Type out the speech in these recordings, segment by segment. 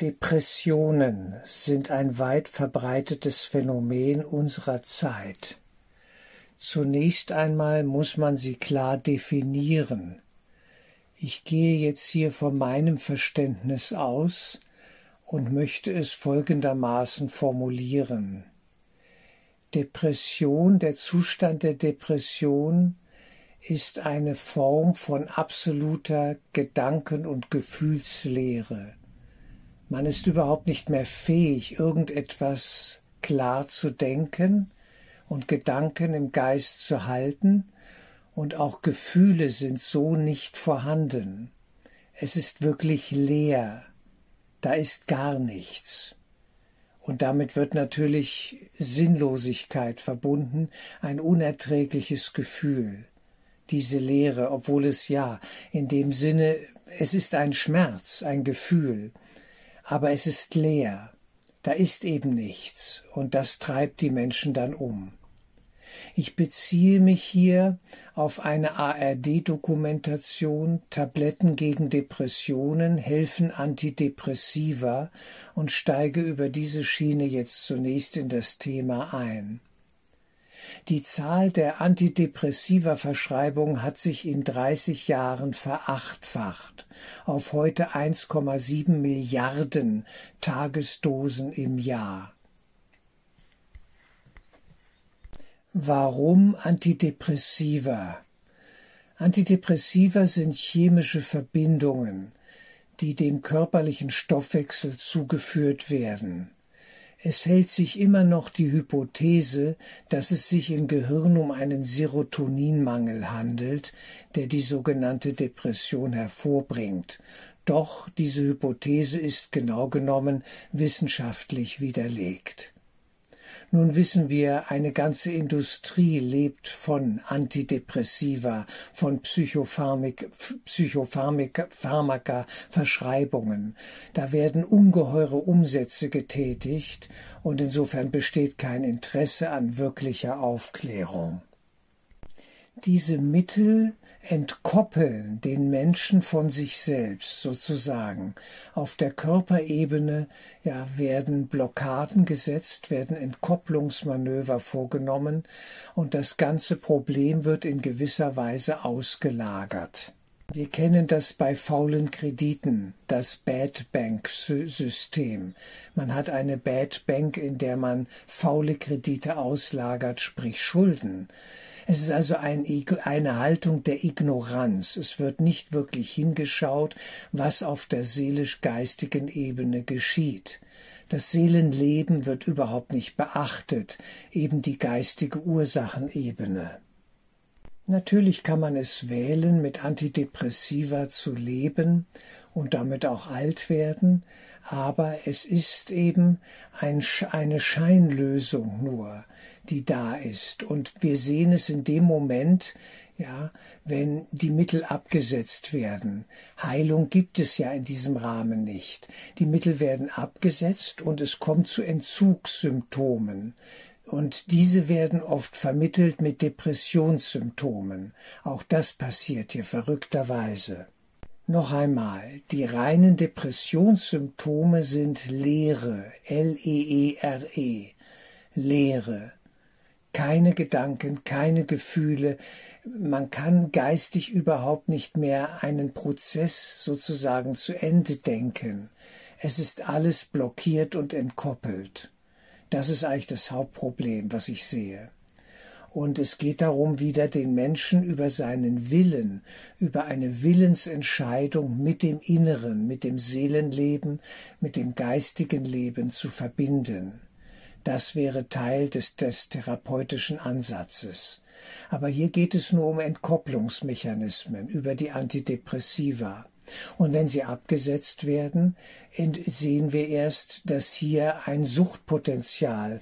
Depressionen sind ein weit verbreitetes Phänomen unserer Zeit. Zunächst einmal muss man sie klar definieren. Ich gehe jetzt hier von meinem Verständnis aus und möchte es folgendermaßen formulieren. Depression, der Zustand der Depression, ist eine Form von absoluter Gedanken- und Gefühlsleere. Man ist überhaupt nicht mehr fähig, irgendetwas klar zu denken und Gedanken im Geist zu halten, und auch Gefühle sind so nicht vorhanden. Es ist wirklich leer. Da ist gar nichts. Und damit wird natürlich Sinnlosigkeit verbunden, ein unerträgliches Gefühl. Diese Leere, obwohl es ja in dem Sinne, es ist ein Schmerz, ein Gefühl, aber es ist leer, da ist eben nichts, und das treibt die Menschen dann um. Ich beziehe mich hier auf eine ARD-Dokumentation, Tabletten gegen Depressionen, helfen Antidepressiva, und steige über diese Schiene jetzt zunächst in das Thema ein. Die Zahl der Antidepressiva-Verschreibungen hat sich in 30 Jahren verachtfacht, auf heute 1,7 Milliarden Tagesdosen im Jahr. Warum Antidepressiva? Antidepressiva sind chemische Verbindungen, die dem körperlichen Stoffwechsel zugeführt werden. Es hält sich immer noch die Hypothese, dass es sich im Gehirn um einen Serotoninmangel handelt, der die sogenannte Depression hervorbringt. Doch diese Hypothese ist genau genommen wissenschaftlich widerlegt. Nun wissen wir, eine ganze Industrie lebt von Antidepressiva, von Psychopharmaka-Verschreibungen. Da werden ungeheure Umsätze getätigt, und insofern besteht kein Interesse an wirklicher Aufklärung. Diese Mittel entkoppeln den Menschen von sich selbst sozusagen. Auf der Körperebene werden Blockaden gesetzt, werden Entkopplungsmanöver vorgenommen, und das ganze Problem wird in gewisser Weise ausgelagert. Wir kennen das bei faulen Krediten, das Bad Bank-System. Man hat eine Bad Bank, in der man faule Kredite auslagert, sprich Schulden. Es ist also eine Haltung der Ignoranz. Es wird nicht wirklich hingeschaut, was auf der seelisch-geistigen Ebene geschieht. Das Seelenleben wird überhaupt nicht beachtet, eben die geistige Ursachenebene. Natürlich kann man es wählen, mit Antidepressiva zu leben und damit auch alt werden, aber es ist eben eine Scheinlösung nur, die da ist. Und wir sehen es in dem Moment, wenn die Mittel abgesetzt werden. Heilung gibt es ja in diesem Rahmen nicht. Die Mittel werden abgesetzt und es kommt zu Entzugssymptomen. Und diese werden oft vermittelt mit Depressionssymptomen. Auch das passiert hier verrückterweise. Noch einmal, die reinen Depressionssymptome sind Leere, L-E-E-R-E, Leere. Keine Gedanken, keine Gefühle. Man kann geistig überhaupt nicht mehr einen Prozess sozusagen zu Ende denken. Es ist alles blockiert und entkoppelt. Das ist eigentlich das Hauptproblem, was ich sehe. Und es geht darum, wieder den Menschen über seinen Willen, über eine Willensentscheidung mit dem Inneren, mit dem Seelenleben, mit dem geistigen Leben zu verbinden. Das wäre Teil des therapeutischen Ansatzes. Aber hier geht es nur um Entkopplungsmechanismen über die Antidepressiva. Und wenn sie abgesetzt werden, sehen wir erst, dass hier ein Suchtpotenzial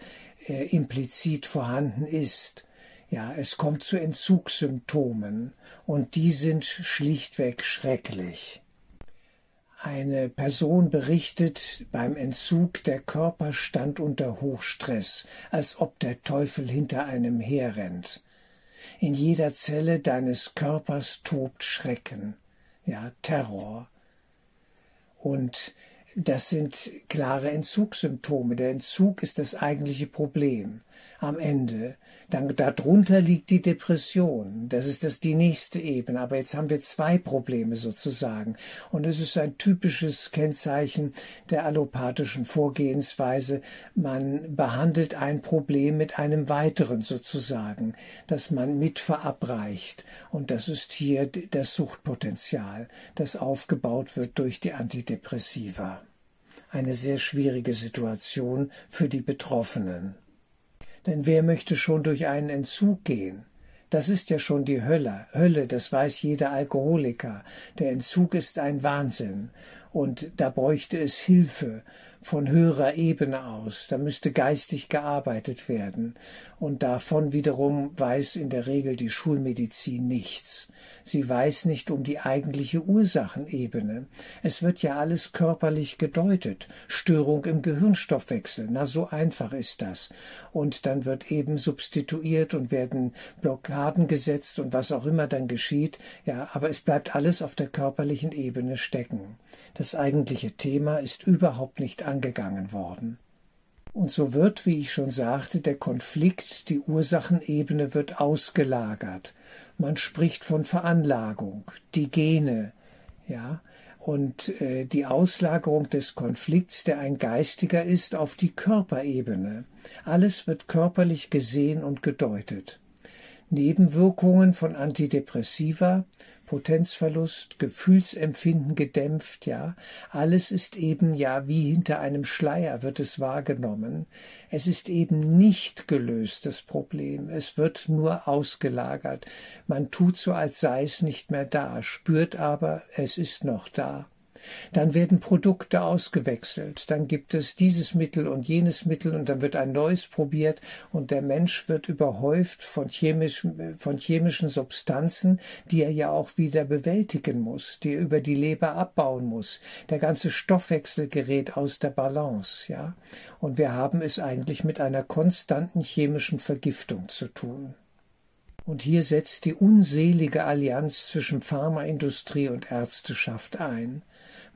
implizit vorhanden ist. Ja, es kommt zu Entzugssymptomen, und die sind schlichtweg schrecklich. Eine Person berichtet, beim Entzug der Körper stand unter Hochstress, als ob der Teufel hinter einem herrennt. In jeder Zelle deines Körpers tobt Schrecken. Terror. Und Das sind klare Entzugssymptome. Der Entzug ist das eigentliche Problem am Ende. Dann, darunter liegt die Depression. Das ist die nächste Ebene. Aber jetzt haben wir zwei Probleme sozusagen. Und es ist ein typisches Kennzeichen der allopathischen Vorgehensweise. Man behandelt ein Problem mit einem weiteren sozusagen, das man mit verabreicht. Und das ist hier das Suchtpotenzial, das aufgebaut wird durch die Antidepressiva. Eine sehr schwierige Situation für die Betroffenen. Denn wer möchte schon durch einen Entzug gehen? Das ist ja schon die Hölle, das weiß jeder Alkoholiker. Der Entzug ist ein Wahnsinn. Und da bräuchte es Hilfe von höherer Ebene aus. Da müsste geistig gearbeitet werden. Und davon wiederum weiß in der Regel die Schulmedizin nichts. Sie weiß nicht um die eigentliche Ursachenebene. Es wird ja alles körperlich gedeutet. Störung im Gehirnstoffwechsel. Na, so einfach ist das. Und dann wird eben substituiert und werden Blockaden gesetzt und was auch immer dann geschieht. Ja, aber es bleibt alles auf der körperlichen Ebene stecken. Das eigentliche Thema ist überhaupt nicht angegangen worden. Und so wird, wie ich schon sagte, der Konflikt, die Ursachenebene wird ausgelagert. Man spricht von Veranlagung, die Gene, ja, und die Auslagerung des Konflikts, der ein geistiger ist, auf die Körperebene. Alles wird körperlich gesehen und gedeutet. Nebenwirkungen von Antidepressiva, Potenzverlust, Gefühlsempfinden gedämpft, ja, alles ist eben ja wie hinter einem Schleier wird es wahrgenommen. Es ist eben nicht gelöst, das Problem, es wird nur ausgelagert. Man tut so, als sei es nicht mehr da, spürt aber, es ist noch da. Dann werden Produkte ausgewechselt, dann gibt es dieses Mittel und jenes Mittel und dann wird ein neues probiert und der Mensch wird überhäuft von chemischen Substanzen, die er ja auch wieder bewältigen muss, die er über die Leber abbauen muss. Der ganze Stoffwechsel gerät aus der Balance, ja. Und wir haben es eigentlich mit einer konstanten chemischen Vergiftung zu tun. Und hier setzt die unselige Allianz zwischen Pharmaindustrie und Ärzteschaft ein.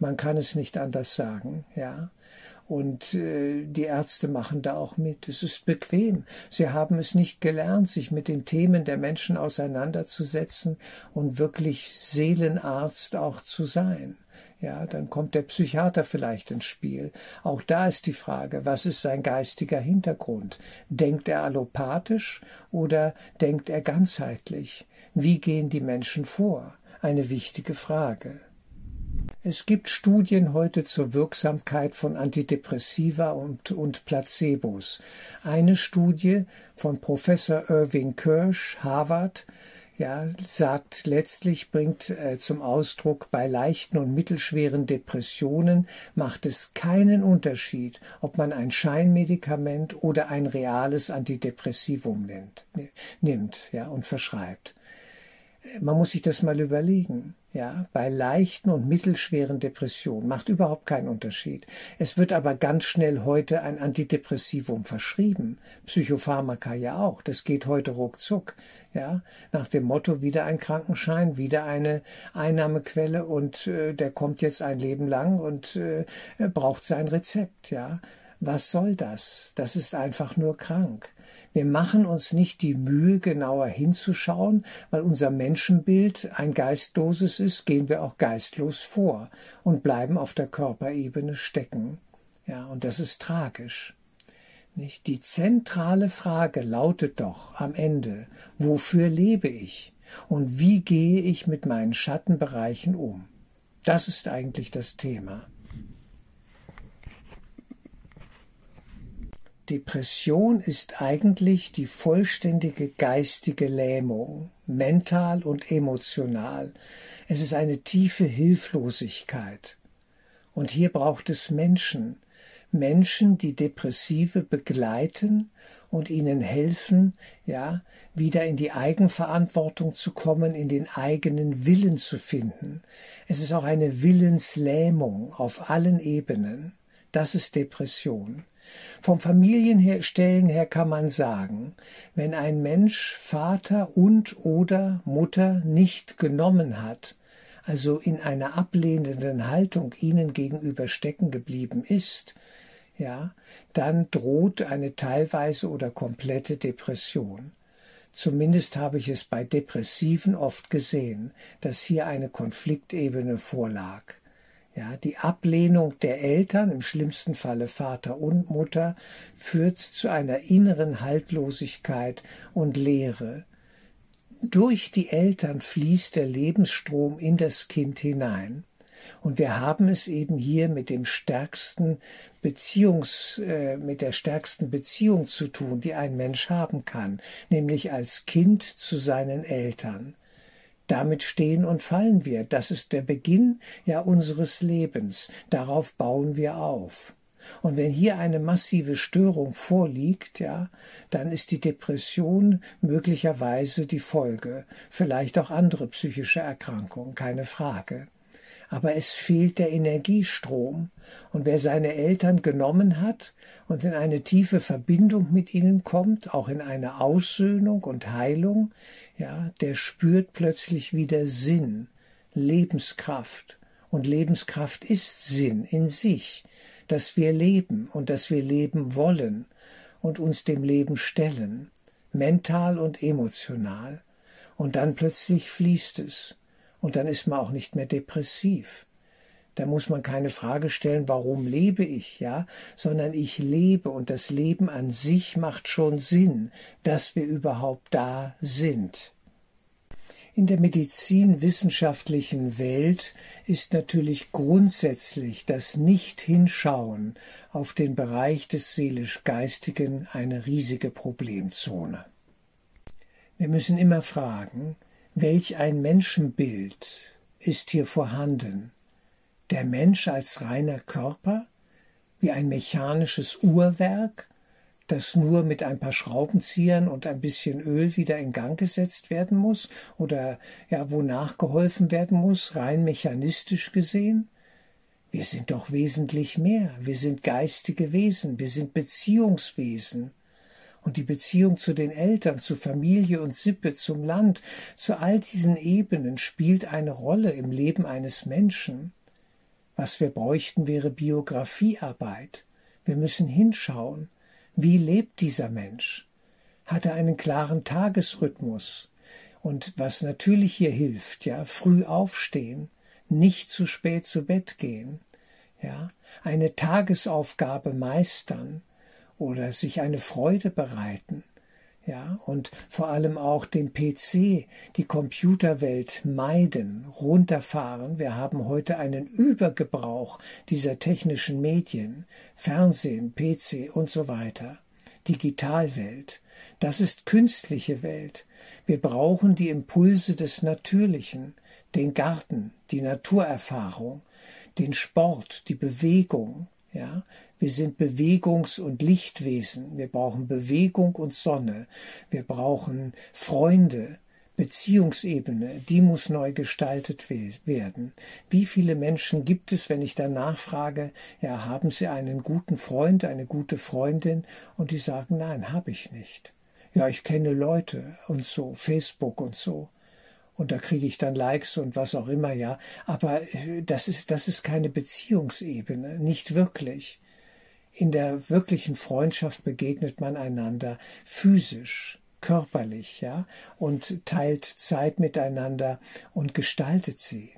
Man kann es nicht anders sagen, ja. Und die Ärzte machen da auch mit. Es ist bequem. Sie haben es nicht gelernt, sich mit den Themen der Menschen auseinanderzusetzen und wirklich Seelenarzt auch zu sein. Ja, dann kommt der Psychiater vielleicht ins Spiel. Auch da ist die Frage, was ist sein geistiger Hintergrund? Denkt er allopathisch oder denkt er ganzheitlich? Wie gehen die Menschen vor? Eine wichtige Frage. Es gibt Studien heute zur Wirksamkeit von Antidepressiva und Placebos. Eine Studie von Professor Irving Kirsch, Harvard, ja, sagt letztlich, bringt zum Ausdruck, bei leichten und mittelschweren Depressionen macht es keinen Unterschied, ob man ein Scheinmedikament oder ein reales Antidepressivum nimmt, ja, und verschreibt. Man muss sich das mal überlegen. Ja, bei leichten und mittelschweren Depressionen macht überhaupt keinen Unterschied. Es wird aber ganz schnell heute ein Antidepressivum verschrieben. Psychopharmaka ja auch. Das geht heute ruckzuck. Ja, nach dem Motto, wieder ein Krankenschein, wieder eine Einnahmequelle und der kommt jetzt ein Leben lang und braucht sein Rezept. Ja, was soll das? Das ist einfach nur krank. Wir machen uns nicht die Mühe, genauer hinzuschauen, weil unser Menschenbild ein geistloses ist, gehen wir auch geistlos vor und bleiben auf der Körperebene stecken. Ja, und das ist tragisch. Nicht? Die zentrale Frage lautet doch am Ende, wofür lebe ich und wie gehe ich mit meinen Schattenbereichen um? Das ist eigentlich das Thema. Depression ist eigentlich die vollständige geistige Lähmung, mental und emotional. Es ist eine tiefe Hilflosigkeit. Und hier braucht es Menschen, die Depressive begleiten und ihnen helfen, ja, wieder in die Eigenverantwortung zu kommen, in den eigenen Willen zu finden. Es ist auch eine Willenslähmung auf allen Ebenen. Das ist Depression. Vom Familienstellen her kann man sagen, wenn ein Mensch Vater und oder Mutter nicht genommen hat, also in einer ablehnenden Haltung ihnen gegenüber stecken geblieben ist, ja, dann droht eine teilweise oder komplette Depression. Zumindest habe ich es bei Depressiven oft gesehen, dass hier eine Konfliktebene vorlag. Ja, die Ablehnung der Eltern, im schlimmsten Falle Vater und Mutter, führt zu einer inneren Haltlosigkeit und Leere. Durch die Eltern fließt der Lebensstrom in das Kind hinein. Und wir haben es eben hier mit der stärksten Beziehung zu tun, die ein Mensch haben kann, nämlich als Kind zu seinen Eltern. Damit stehen und fallen wir. Das ist der Beginn ja unseres Lebens. Darauf bauen wir auf. Und wenn hier eine massive Störung vorliegt, ja, dann ist die Depression möglicherweise die Folge. Vielleicht auch andere psychische Erkrankungen, keine Frage. Aber es fehlt der Energiestrom. Und wer seine Eltern genommen hat und in eine tiefe Verbindung mit ihnen kommt, auch in eine Aussöhnung und Heilung, ja, der spürt plötzlich wieder Sinn, Lebenskraft. Und Lebenskraft ist Sinn in sich, dass wir leben und dass wir leben wollen und uns dem Leben stellen, mental und emotional. Und dann plötzlich fließt es. Und dann ist man auch nicht mehr depressiv. Da muss man keine Frage stellen, warum lebe ich, ja, sondern ich lebe und das Leben an sich macht schon Sinn, dass wir überhaupt da sind. In der medizinwissenschaftlichen Welt ist natürlich grundsätzlich das Nicht-Hinschauen auf den Bereich des seelisch-geistigen eine riesige Problemzone. Wir müssen immer fragen, welch ein Menschenbild ist hier vorhanden? Der Mensch als reiner Körper, wie ein mechanisches Uhrwerk, das nur mit ein paar Schraubenziehern und ein bisschen Öl wieder in Gang gesetzt werden muss oder ja, wo nachgeholfen werden muss, rein mechanistisch gesehen? Wir sind doch wesentlich mehr. Wir sind geistige Wesen, wir sind Beziehungswesen. Und die Beziehung zu den Eltern, zu Familie und Sippe, zum Land, zu all diesen Ebenen spielt eine Rolle im Leben eines Menschen. Was wir bräuchten, wäre Biografiearbeit. Wir müssen hinschauen. Wie lebt dieser Mensch? Hat er einen klaren Tagesrhythmus? Und was natürlich hier hilft, ja, früh aufstehen, nicht zu spät zu Bett gehen, ja, eine Tagesaufgabe meistern, oder sich eine Freude bereiten, ja, und vor allem auch den PC, die Computerwelt meiden, runterfahren. Wir haben heute einen Übergebrauch dieser technischen Medien, Fernsehen, PC und so weiter. Digitalwelt, das ist künstliche Welt. Wir brauchen die Impulse des Natürlichen, den Garten, die Naturerfahrung, den Sport, die Bewegung, ja. Wir sind Bewegungs- und Lichtwesen. Wir brauchen Bewegung und Sonne. Wir brauchen Freunde, Beziehungsebene. Die muss neu gestaltet werden. Wie viele Menschen gibt es, wenn ich danach frage, ja, haben Sie einen guten Freund, eine gute Freundin? Und die sagen, nein, habe ich nicht. Ja, ich kenne Leute und so, Facebook und so. Und da kriege ich dann Likes und was auch immer, ja. Aber das ist keine Beziehungsebene, nicht wirklich. In der wirklichen Freundschaft begegnet man einander physisch, körperlich, ja, und teilt Zeit miteinander und gestaltet sie.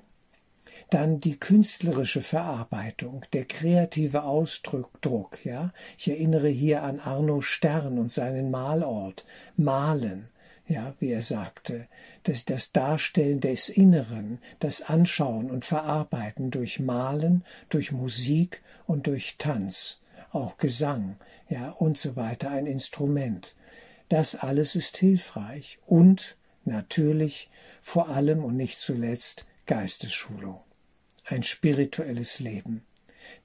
Dann die künstlerische Verarbeitung, der kreative Ausdruck, ja. Ich erinnere hier an Arno Stern und seinen Malort, Malen, ja, wie er sagte, das Darstellen des Inneren, das Anschauen und Verarbeiten durch Malen, durch Musik und durch Tanz. Auch Gesang, ja, und so weiter, ein Instrument. Das alles ist hilfreich und natürlich vor allem und nicht zuletzt Geistesschulung, ein spirituelles Leben,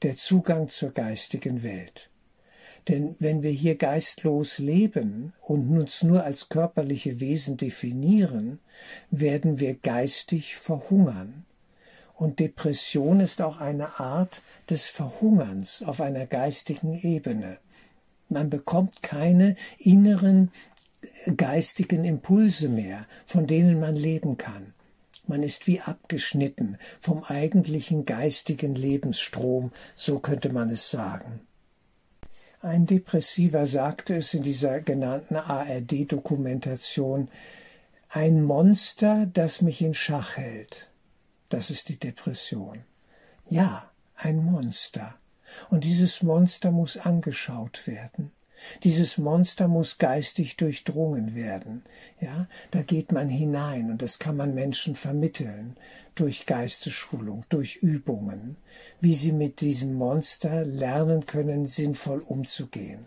der Zugang zur geistigen Welt. Denn wenn wir hier geistlos leben und uns nur als körperliche Wesen definieren, werden wir geistig verhungern. Und Depression ist auch eine Art des Verhungerns auf einer geistigen Ebene. Man bekommt keine inneren geistigen Impulse mehr, von denen man leben kann. Man ist wie abgeschnitten vom eigentlichen geistigen Lebensstrom, so könnte man es sagen. Ein Depressiver sagte es in dieser genannten ARD-Dokumentation: Ein Monster, das mich in Schach hält. Das ist die Depression. Ja, ein Monster. Und dieses Monster muss angeschaut werden. Dieses Monster muss geistig durchdrungen werden. Ja, da geht man hinein, und das kann man Menschen vermitteln durch Geistesschulung, durch Übungen, wie sie mit diesem Monster lernen können, sinnvoll umzugehen.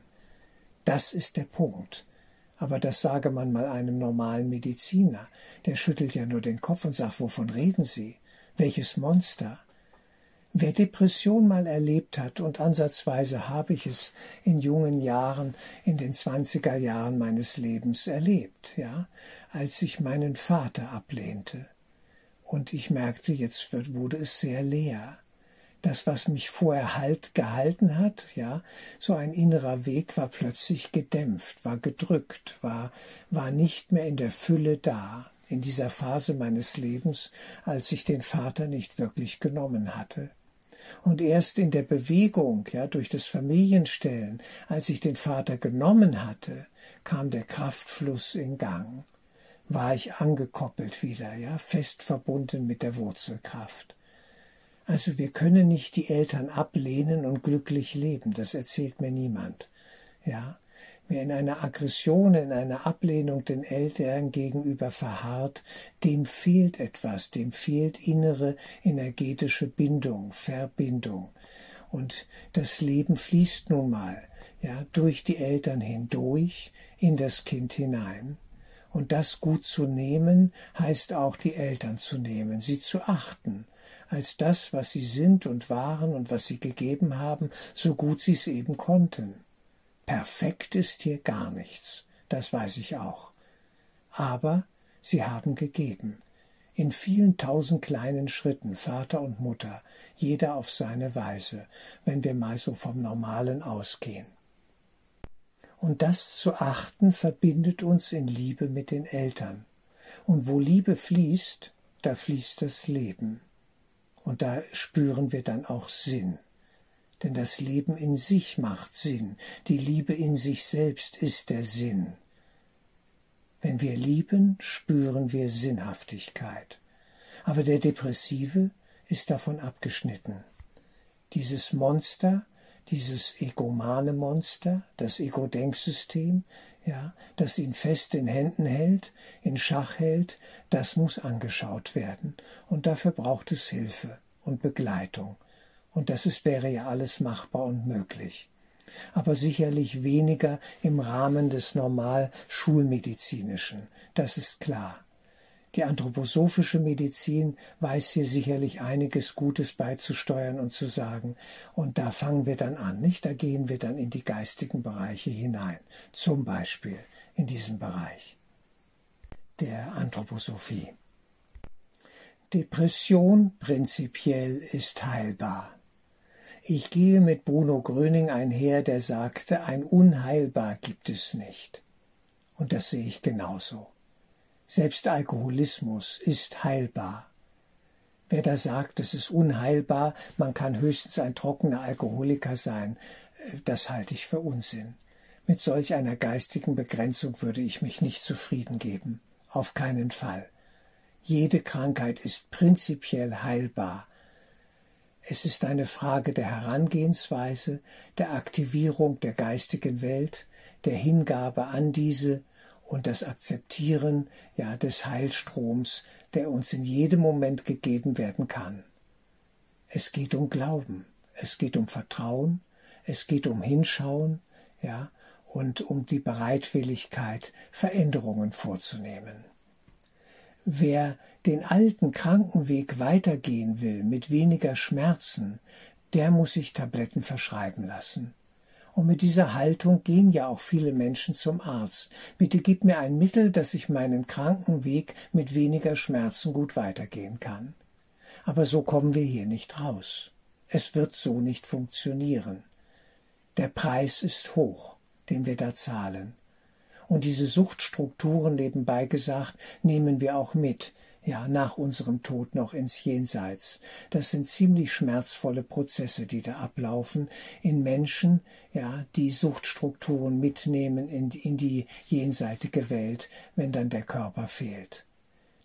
Das ist der Punkt. Aber das sage man mal einem normalen Mediziner. Der schüttelt ja nur den Kopf und sagt: Wovon reden Sie? Welches Monster? Wer Depression mal erlebt hat, und ansatzweise habe ich es in jungen Jahren, in den 20er Jahren meines Lebens erlebt, ja, als ich meinen Vater ablehnte. Und ich merkte, jetzt wurde es sehr leer. Das, was mich vorher halt gehalten hat, ja, so ein innerer Weg war plötzlich gedämpft, war gedrückt, war nicht mehr in der Fülle da, in dieser Phase meines Lebens, als ich den Vater nicht wirklich genommen hatte. Und erst in der Bewegung, ja, durch das Familienstellen, als ich den Vater genommen hatte, kam der Kraftfluss in Gang. War ich angekoppelt wieder, ja, fest verbunden mit der Wurzelkraft. Also wir können nicht die Eltern ablehnen und glücklich leben, das erzählt mir niemand. Ja, wer in einer Aggression, in einer Ablehnung den Eltern gegenüber verharrt, dem fehlt etwas, dem fehlt innere energetische Bindung, Verbindung. Und das Leben fließt nun mal, ja, durch die Eltern hindurch in das Kind hinein. Und das gut zu nehmen, heißt auch die Eltern zu nehmen, sie zu achten, als das, was sie sind und waren und was sie gegeben haben, so gut sie es eben konnten. Perfekt ist hier gar nichts, das weiß ich auch. Aber sie haben gegeben, in vielen tausend kleinen Schritten, Vater und Mutter, jeder auf seine Weise, wenn wir mal so vom Normalen ausgehen. Und das zu achten, verbindet uns in Liebe mit den Eltern. Und wo Liebe fließt, da fließt das Leben. Und da spüren wir dann auch Sinn. Denn das Leben in sich macht Sinn. Die Liebe in sich selbst ist der Sinn. Wenn wir lieben, spüren wir Sinnhaftigkeit. Aber der Depressive ist davon abgeschnitten. Dieses Monster, dieses egomane Monster, das Ego-Denksystem, ja, das ihn fest in Händen hält, in Schach hält, das muss angeschaut werden. Und dafür braucht es Hilfe und Begleitung. Und wäre ja alles machbar und möglich. Aber sicherlich weniger im Rahmen des normal-schulmedizinischen, das ist klar. Die anthroposophische Medizin weiß hier sicherlich einiges Gutes beizusteuern und zu sagen. Und da fangen wir dann an, nicht? Da gehen wir dann in die geistigen Bereiche hinein, zum Beispiel in diesen Bereich der Anthroposophie. Depression prinzipiell ist heilbar. Ich gehe mit Bruno Gröning einher, der sagte, ein Unheilbar gibt es nicht. Und das sehe ich genauso. Selbst Alkoholismus ist heilbar. Wer da sagt, es ist unheilbar, man kann höchstens ein trockener Alkoholiker sein, das halte ich für Unsinn. Mit solch einer geistigen Begrenzung würde ich mich nicht zufrieden geben. Auf keinen Fall. Jede Krankheit ist prinzipiell heilbar. Es ist eine Frage der Herangehensweise, der Aktivierung der geistigen Welt, der Hingabe an diese und das Akzeptieren, ja, des Heilstroms, der uns in jedem Moment gegeben werden kann. Es geht um Glauben, es geht um Vertrauen, es geht um Hinschauen, ja, und um die Bereitwilligkeit, Veränderungen vorzunehmen. Wer den alten Krankenweg weitergehen will mit weniger Schmerzen, der muss sich Tabletten verschreiben lassen. Und mit dieser Haltung gehen ja auch viele Menschen zum Arzt. Bitte gib mir ein Mittel, dass ich meinen Krankenweg mit weniger Schmerzen gut weitergehen kann. Aber so kommen wir hier nicht raus. Es wird so nicht funktionieren. Der Preis ist hoch, den wir da zahlen. Und diese Suchtstrukturen, nebenbei gesagt, nehmen wir auch mit ja nach unserem Tod noch ins Jenseits. Das sind ziemlich schmerzvolle Prozesse, die da ablaufen in Menschen, ja, die Suchtstrukturen mitnehmen in die jenseitige Welt, wenn dann der Körper fehlt.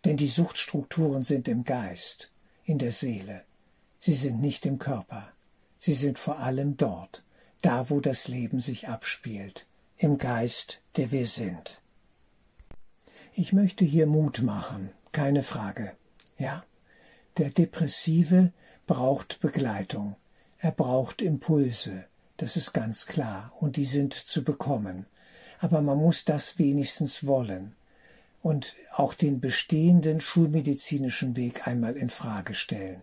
Denn die Suchtstrukturen sind im Geist, in der Seele. Sie sind nicht im Körper. Sie sind vor allem dort, da wo das Leben sich abspielt, im Geist, der wir sind. Ich möchte hier Mut machen, keine Frage. Ja, der Depressive braucht Begleitung, er braucht Impulse, das ist ganz klar, und die sind zu bekommen. Aber man muss das wenigstens wollen und auch den bestehenden schulmedizinischen Weg einmal in Frage stellen.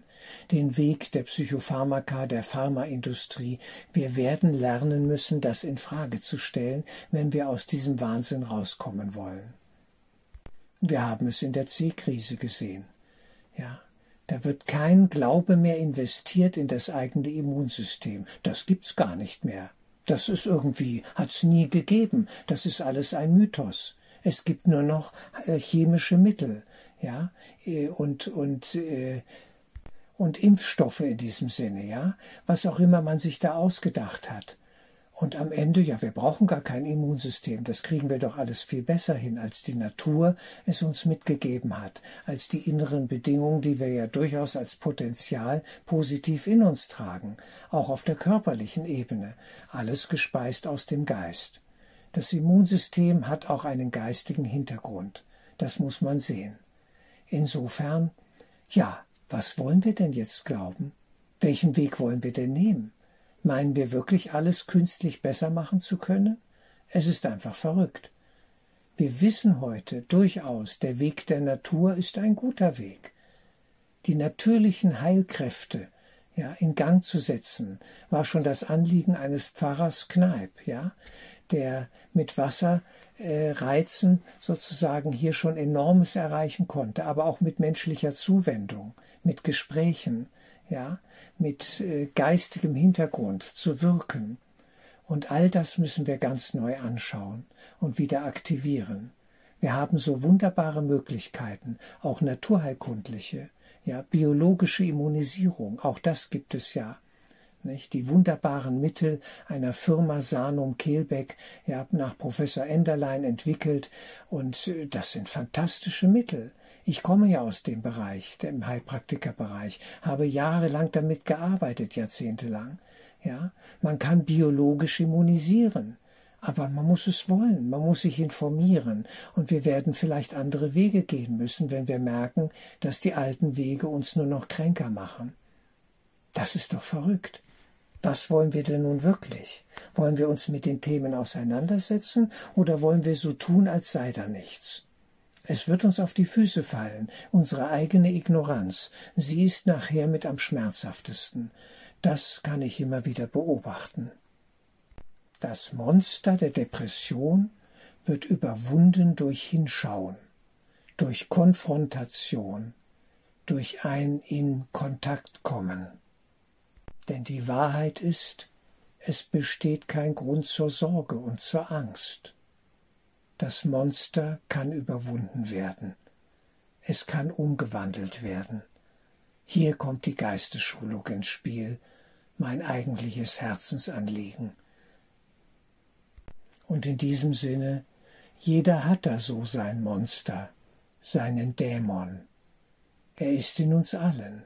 Den Weg der Psychopharmaka, der Pharmaindustrie. Wir werden lernen müssen, das in Frage zu stellen, wenn wir aus diesem Wahnsinn rauskommen wollen. Wir haben es in der C-Krise gesehen. Ja, da wird kein Glaube mehr investiert in das eigene Immunsystem. Das gibt's gar nicht mehr. Das ist irgendwie, hat's nie gegeben. Das ist alles ein Mythos. Es gibt nur noch chemische Mittel, ja, und Impfstoffe in diesem Sinne, ja, was auch immer man sich da ausgedacht hat. Und am Ende, ja, wir brauchen gar kein Immunsystem, das kriegen wir doch alles viel besser hin, als die Natur es uns mitgegeben hat, als die inneren Bedingungen, die wir ja durchaus als Potenzial positiv in uns tragen, auch auf der körperlichen Ebene, alles gespeist aus dem Geist. Das Immunsystem hat auch einen geistigen Hintergrund, das muss man sehen. Insofern, ja, was wollen wir denn jetzt glauben? Welchen Weg wollen wir denn nehmen? Meinen wir wirklich, alles künstlich besser machen zu können? Es ist einfach verrückt. Wir wissen heute durchaus, der Weg der Natur ist ein guter Weg. Die natürlichen Heilkräfte, ja, in Gang zu setzen, war schon das Anliegen eines Pfarrers Kneipp, ja, der mit Wasserreizen sozusagen hier schon Enormes erreichen konnte, aber auch mit menschlicher Zuwendung, mit Gesprächen, ja, mit geistigem Hintergrund zu wirken. Und all das müssen wir ganz neu anschauen und wieder aktivieren. Wir haben so wunderbare Möglichkeiten, auch naturheilkundliche, ja, biologische Immunisierung, auch das gibt es ja. Nicht? Die wunderbaren Mittel einer Firma Sanum-Kehlbeck, ja, nach Professor Enderlein entwickelt, und das sind fantastische Mittel. Ich komme ja aus dem Bereich, dem Heilpraktikerbereich, habe jahrelang damit gearbeitet, jahrzehntelang. Ja, man kann biologisch immunisieren, aber man muss es wollen, man muss sich informieren, und wir werden vielleicht andere Wege gehen müssen, wenn wir merken, dass die alten Wege uns nur noch kränker machen. Das ist doch verrückt. Was wollen wir denn nun wirklich? Wollen wir uns mit den Themen auseinandersetzen oder wollen wir so tun, als sei da nichts? Es wird uns auf die Füße fallen, unsere eigene Ignoranz. Sie ist nachher mit am schmerzhaftesten. Das kann ich immer wieder beobachten. Das Monster der Depression wird überwunden durch Hinschauen, durch Konfrontation, durch ein in Kontakt kommen. Denn die Wahrheit ist, es besteht kein Grund zur Sorge und zur Angst. Das Monster kann überwunden werden. Es kann umgewandelt werden. Hier kommt die Geistesschulung ins Spiel, mein eigentliches Herzensanliegen. Und in diesem Sinne, jeder hat da so sein Monster, seinen Dämon. Er ist in uns allen.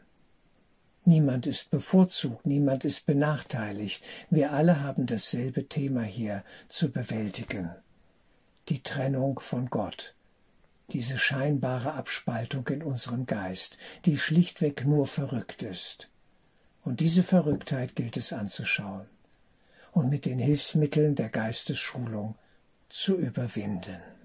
Niemand ist bevorzugt, niemand ist benachteiligt. Wir alle haben dasselbe Thema hier zu bewältigen. Die Trennung von Gott, diese scheinbare Abspaltung in unserem Geist, die schlichtweg nur verrückt ist. Und diese Verrücktheit gilt es anzuschauen und mit den Hilfsmitteln der Geistesschulung zu überwinden.